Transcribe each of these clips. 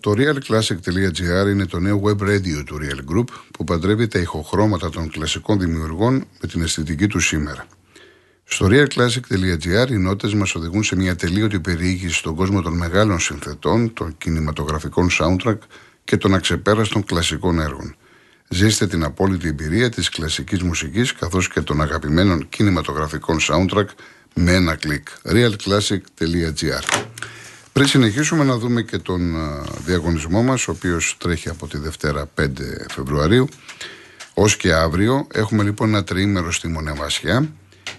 Το realclassic.gr είναι το νέο web radio του Real Group που παντρεύει τα ηχοχρώματα των κλασικών δημιουργών με την αισθητική του σήμερα. Στο realclassic.gr οι νότες μας οδηγούν σε μια τελείωτη περιήγηση στον κόσμο των μεγάλων συνθετών, των κινηματογραφικών soundtrack και των αξεπέραστων κλασικών έργων. Ζήστε την απόλυτη εμπειρία της κλασικής μουσικής καθώς και των αγαπημένων κινηματογραφικών soundtrack με ένα κλικ. realclassic.gr. Πριν συνεχίσουμε να δούμε και τον διαγωνισμό μας, ο οποίος τρέχει από τη Δευτέρα 5 Φεβρουαρίου ως και αύριο. Έχουμε λοιπόν ένα τριήμερο στη Μονεβασιά.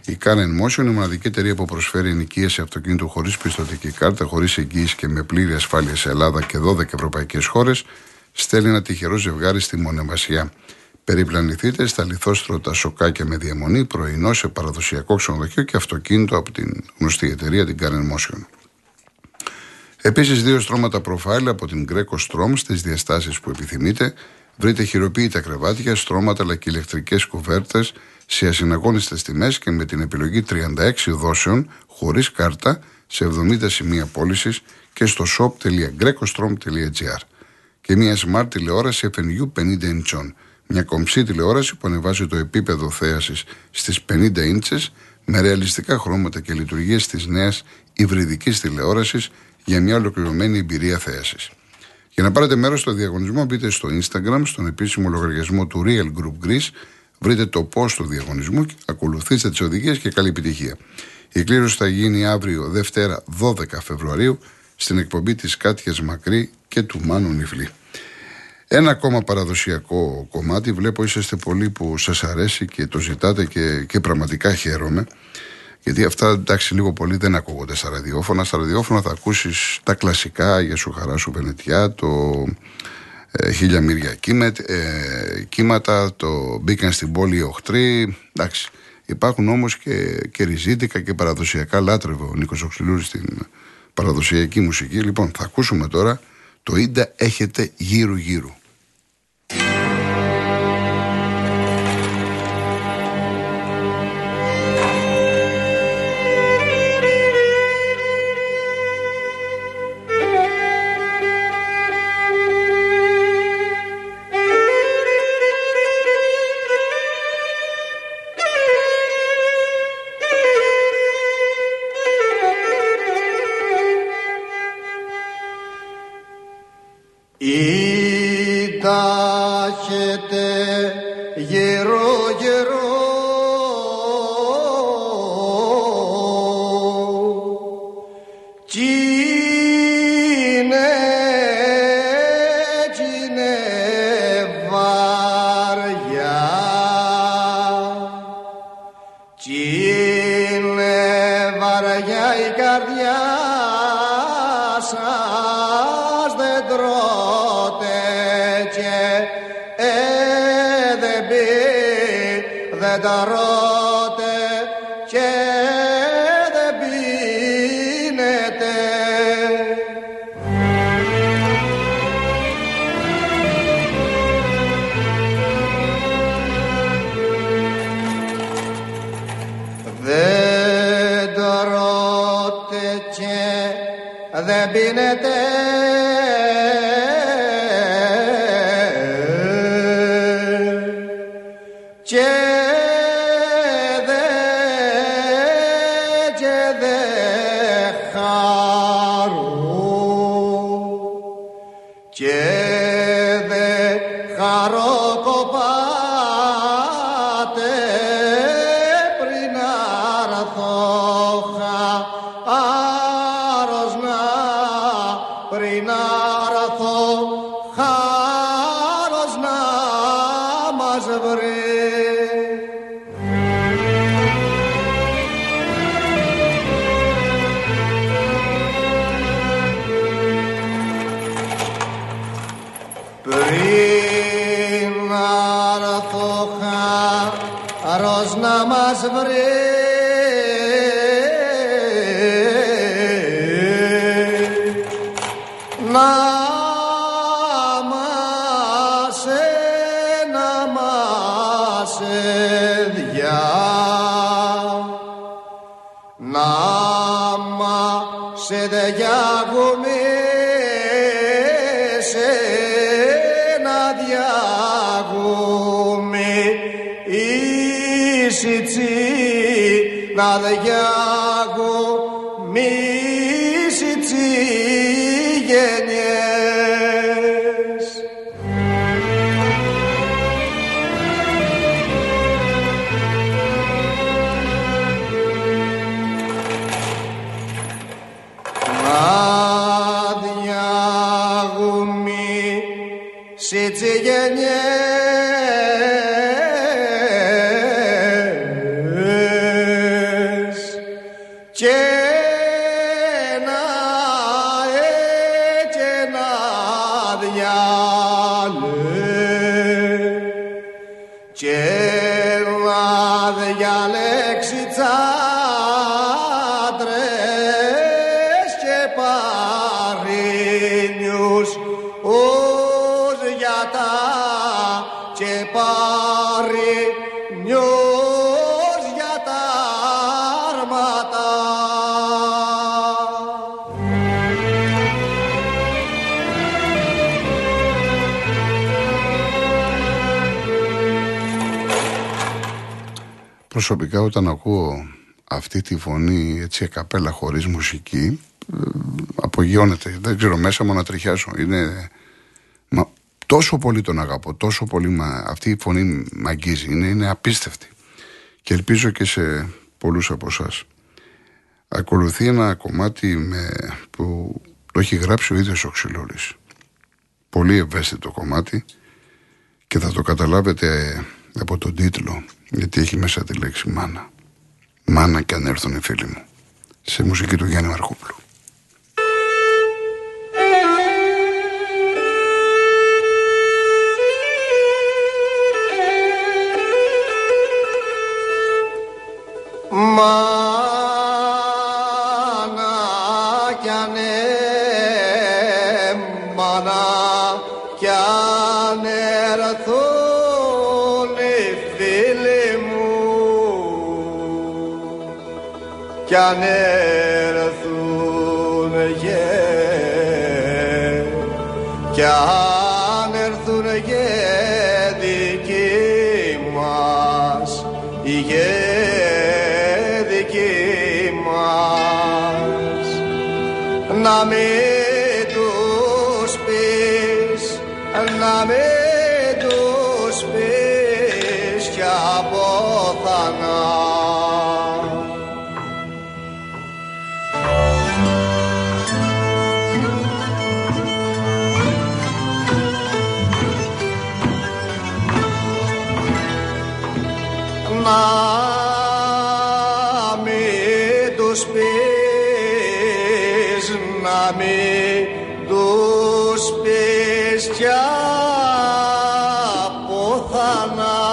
Η Karen Motion, η μοναδική εταιρεία που προσφέρει ενοικίες σε αυτοκίνητο χωρίς πιστωτική κάρτα, χωρίς εγγύηση και με πλήρη ασφάλεια σε Ελλάδα και 12 ευρωπαϊκές χώρες, στέλνει ένα τυχερό ζευγάρι στη Μονεβασιά. Περιπλανηθείτε στα λιθόστρωτα σοκάκια με διαμονή, πρωινό σε παραδοσιακό ξενοδοχείο και αυτοκίνητο από την γνωστή εταιρεία, την Karen Motion. Επίσης, 2 στρώματα προφάιλ από την Greco Strom στις διαστάσεις που επιθυμείτε. Βρείτε χειροποίητα κρεβάτια, στρώματα αλλά και ηλεκτρικές κουβέρτες σε ασυναγώνιστες τιμές και με την επιλογή 36 δόσεων χωρίς κάρτα σε 70 σημεία πώλησης και στο shop.grecostrom.gr. Και μια smart τηλεόραση FNU 50 inch. Μια κομψή τηλεόραση που ανεβάζει το επίπεδο θέασης στις 50 inches με ρεαλιστικά χρώματα και λειτουργίες της νέας υβριδικής τηλεόρασης για μια ολοκληρωμένη εμπειρία θέασης. Για να πάρετε μέρος στο διαγωνισμό, μπείτε στο Instagram, στον επίσημο λογαριασμό του Real Group Greece, βρείτε το post του διαγωνισμού, ακολουθήστε τις οδηγίες και καλή επιτυχία. Η κλήρωση θα γίνει αύριο, Δευτέρα 12 Φεβρουαρίου, στην εκπομπή της Κάτιας Μακρύ και του Μάνου Νιβλή. Ένα ακόμα παραδοσιακό κομμάτι, βλέπω είσαστε πολλοί που σας αρέσει και το ζητάτε και πραγματικά χαίρομαι. Γιατί αυτά, εντάξει, λίγο πολύ δεν ακούγονται στα ραδιόφωνα. Στα ραδιόφωνα θα ακούσεις τα κλασικά, για σου χαρά σου Βενετιά, το χίλια μύρια κύματα, το μπήκαν στην πόλη οι οχτροί. Εντάξει, υπάρχουν όμως και ριζίτικα και παραδοσιακά. Λάτρευε ο Νίκος Οξυλούρης στην παραδοσιακή μουσική. Λοιπόν, θα ακούσουμε τώρα το «Ίντα έχετε γύρου γύρου». Δεν πίνετε, και δε χαρού, και δε χαροκοπάτε πριν αρθώχα. Nama se de ya gume εσένα διάγουμε ίσι τσι να διάγουμε ίσι τσι γενιές. Προσωπικά όταν ακούω αυτή τη φωνή έτσι ακαπέλα χωρίς μουσική απογειώνεται, δεν ξέρω, μέσα μου να τριχιάσω. Είναι τόσο πολύ τον αγαπώ, τόσο πολύ αυτή η φωνή μ' αγγίζει, είναι απίστευτη και ελπίζω και σε πολλούς από εσάς. Ακολουθεί ένα κομμάτι που το έχει γράψει ο ίδιος ο Οξυλούρης, πολύ ευαίσθητο κομμάτι και θα το καταλάβετε από τον τίτλο, γιατί έχει μέσα τη λέξη μάνα. Μάνα κι αν έρθουν οι φίλοι μου. Σε μουσική του Γιάννη Μαρκόπουλου. Κι αν έρθουνε δικοί μας να μην τους πεις, να μην τους πεις κι από θανά. Να μην τους πεις, να μην τους πεις κι από θανά,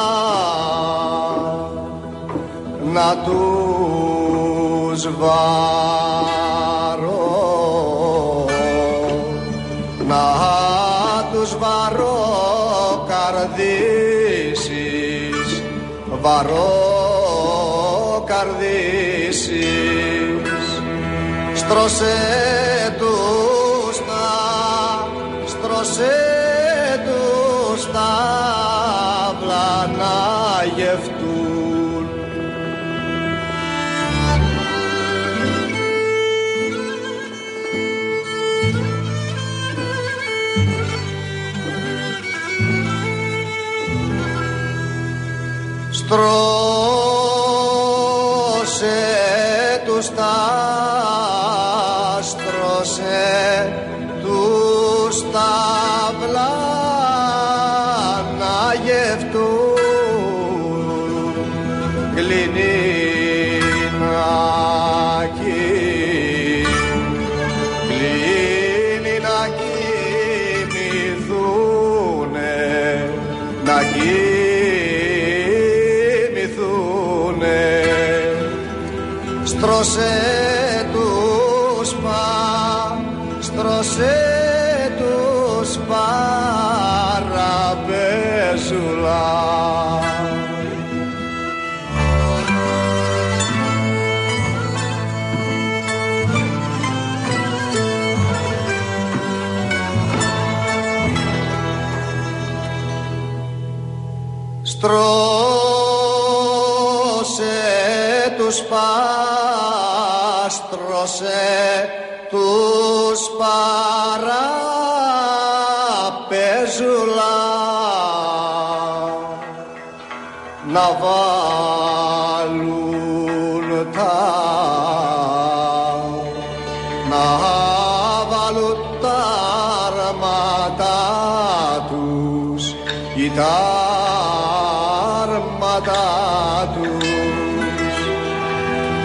να τους βαρώ, να τους βαρώ καρδίσεις, βαρώ καρδίσεις. Στρώσε τους τα βλά να γευτούν. Στρώσε τους τα βλά να γευτούν. Κλείνει να κοιμηθούνε. Στρώσε τους παραπέζουλα. Στρώσε τους πας, στρώσε τους παραπεζούλα, να βάλουν τα, να βάλουν τα αρμάτα τους, ή τα αρμάτα τους,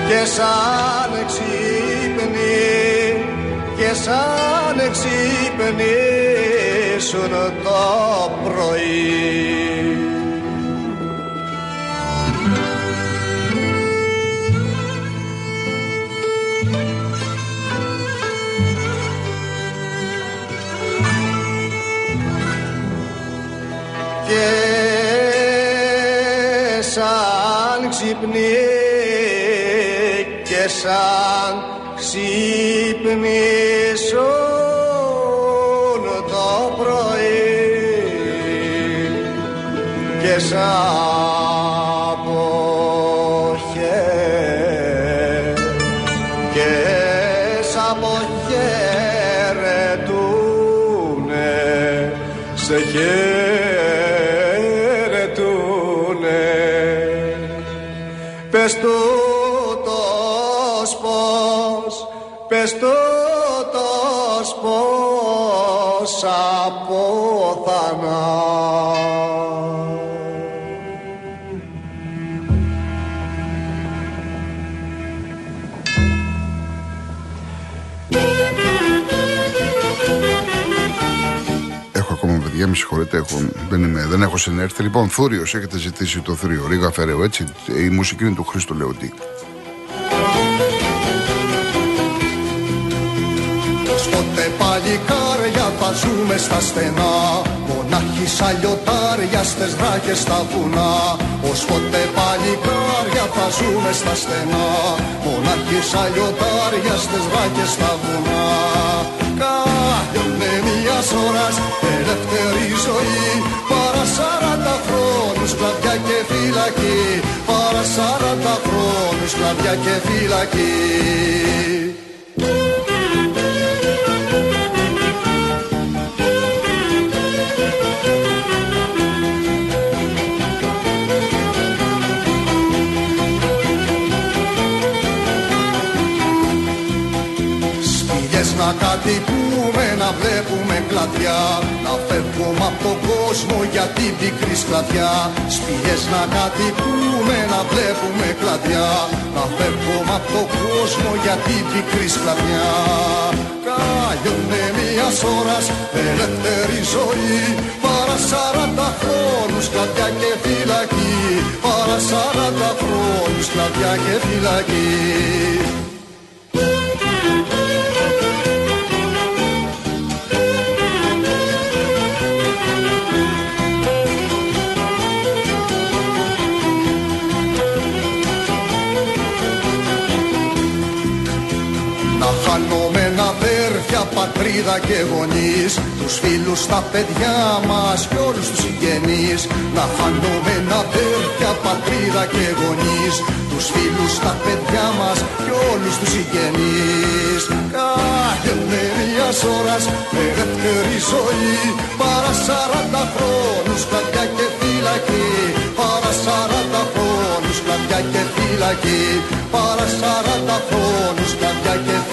και σαν ξύπνη, και σαν ξύπνησουν το πρωί. Και σαν ξυπνή, και σαν ξυπνήσουν το πρωί, και σαν αποχαιρετούν, και σαν αποχαιρετούν σε χέρι. Πες τούτος πως, πες τούτος πως αποθανά. Έχω ακόμα παιδιά, με συγχωρείτε, δεν έχω συνέρθει. Λοιπόν, Θούριος, έχετε ζητήσει το Θούριο, Ρήγα Φεραίο, έτσι. Η μουσική είναι του Χρήστου Λεοντή. Τότε παλικάρια θα ζούμε στα στενά, μονάχοι σαν λιωτάρια στες βράχες στα βουνά. Ως πότε παλικάρια θα ζούμε στα στενά, μονάχοι σαν λιωτάρια στες βράχες στα βουνά. Κάλλιονε μιας ώρας ελεύθερη ζωή, παρά 40 χρόνους κλαβιά και φυλακή, παρά 40 χρόνους κλαβιά και φυλακή. Να κατοικούμε, να βλέπουμε κλαδιά, να φεύγουμε από τον κόσμο για την πικρή σκλαβιά. Σπηλιές να κατοικούμε, να βλέπουμε κλαδιά, να φεύγουμε από τον κόσμο για την πικρή σκλαβιά. Κάλλιονε μιας ώρας ελεύθερη ζωή, παρά 40 χρόνους κλαδιά και φυλακή, παρά 40 χρόνους κλαδιά και φυλακή. Χανόμενα αδέρφια, πατρίδα και γονείς, τους φίλους, τα παιδιά μας και όλους τους συγγενείς. Να χανόμενα αδέρφια, πατρίδα και γονείς, τους φίλους, τα παιδιά μας και όλους τους συγγενείς. Κάλλιονε μιας ώρας ελεύθερη ζωή, παρά 40 χρόνους κλαδιά και φυλακή, παρά 40 χρόνους κλαδιά και φυλακή, παρά 40 χρόνους κλαδιά και φυλακή.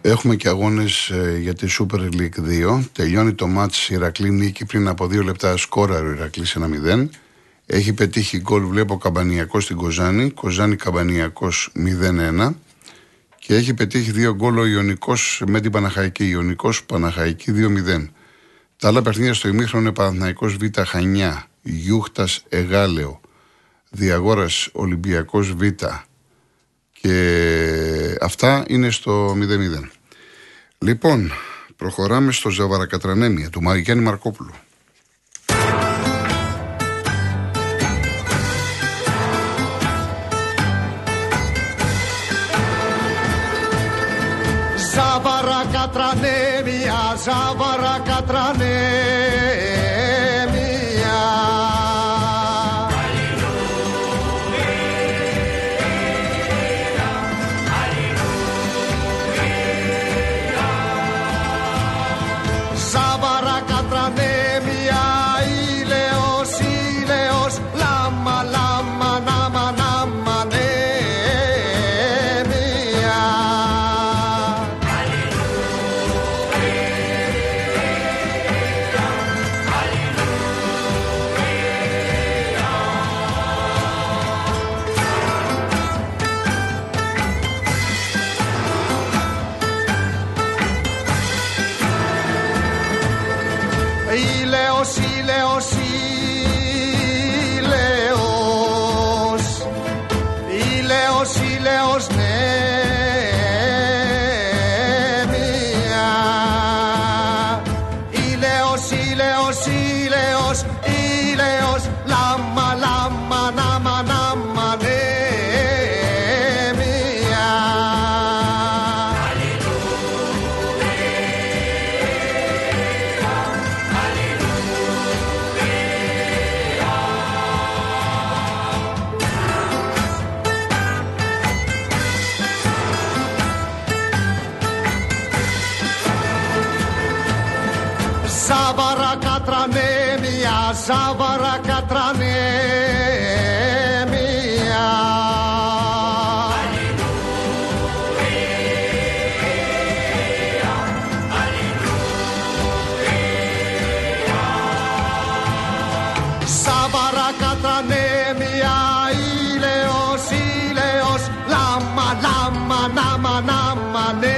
Έχουμε και αγώνες για τη Super League 2. Τελειώνει το μάτς Ηρακλή νίκη πριν από 2 λεπτά. Σκόραρε ο Ηρακλής 1-0. Έχει πετύχει γκολ, βλέπω, Καμπανιακός στην Κοζάνη. Κοζάνη Καμπανιακός 0-1. Και έχει πετύχει 2 γκολ ο Ιωνικός με την Παναχαϊκή. Ιωνικός Παναχαϊκή 2-0. Τα άλλα παιχνίδια στο ημίχρονο είναι Παναθηναϊκός Β Χανιά, Γιούχτας Εγάλεο, Διαγόρας Ολυμπιακός Β. Και αυτά είναι στο 0-0. Λοιπόν, προχωράμε στο Ζαβαρακατρανέμια του Μαρικιάννη Μαρκόπουλου. Ζαβαρακατρανέμια ζάβαρα κατρανέμια. Ζάβαρα κατρανέμια, ηλαιός, ηλαιός, λάμα, λάμα, νάμα, νάμα, νέμια. Αλληλούια, αλληλούια. Ηλαιός, ηλαιός, ηλαιός, νέμια. Ηλαιός, ηλαιός, ηλαιός, ηλαιός, λάμα, λάμα, νάμα, νάμα, νέμια. Αλληλούια, αλληλούια. Ζάβαρα κατρανέμια, ζάβαρα κατρανέμια. Αλληλούια, αλληλούια. Ζάβαρα κατρανέμια, ηλαιός, ηλαιός, λάμα, λάμα, νάμα, νάμα, νέμια.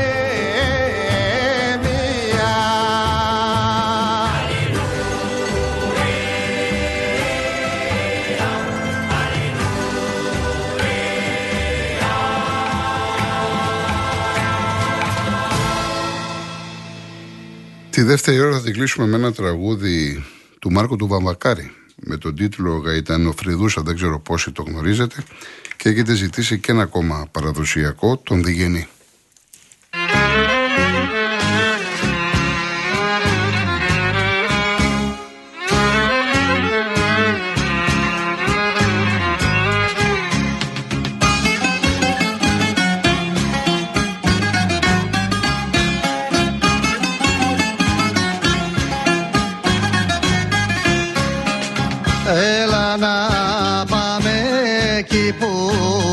Τη δεύτερη ώρα θα την κλείσουμε με ένα τραγούδι του Μάρκου του Βαμβακάρη με τον τίτλο «Γαϊτανοφρυδούσα», δεν ξέρω πόσοι το γνωρίζετε, και έχετε ζητήσει και ένα ακόμα παραδοσιακό, τον Διγενή. Έλα να πάμε εκεί που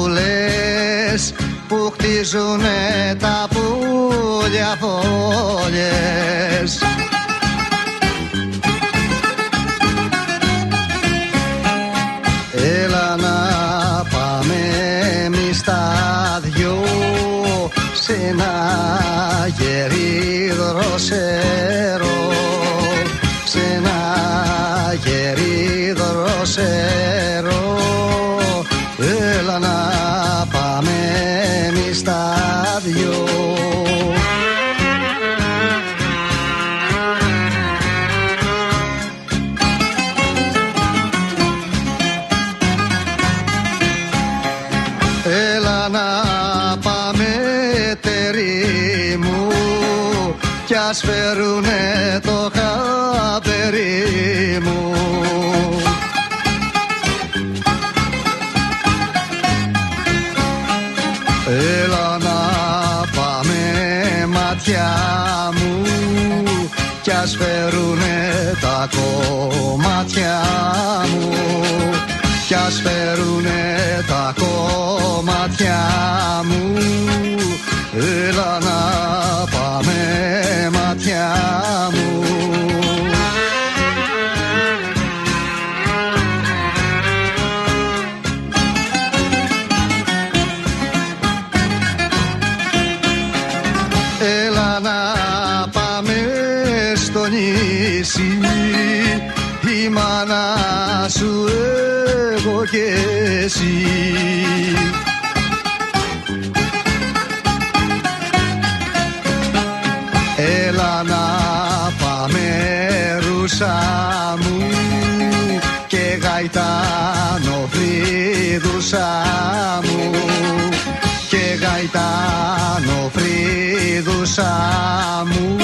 λες, που χτίζουνε τα πουλιά πόλιες. Έλα να πάμε εμείς τα δυο σε ένα γερίδρο σέρο, σε ένα γερίδρο σέρο. Έλα να πάμε εμείς τα δυο. Έλα να πάμε τερί μου, κι ας φέρουνε το χαπερί μου. Έλα να πάμε ματιά μου, κι ας φέρουνε τα κομμάτια μου, κι ας φέρουνε τα κομμάτια μου. Έλα να πάμε ματιά μου. Έλα να πάμε στο νησί, η μάνα σου εγώ και εσύ. Έλα να πάμε ρούσα μου και γαϊτανοφρύδουσα μου, και γαϊτανοφρύδουσα μου.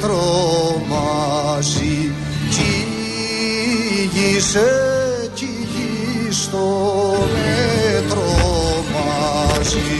τρομάζει κι γη στον μέτρο μαζί.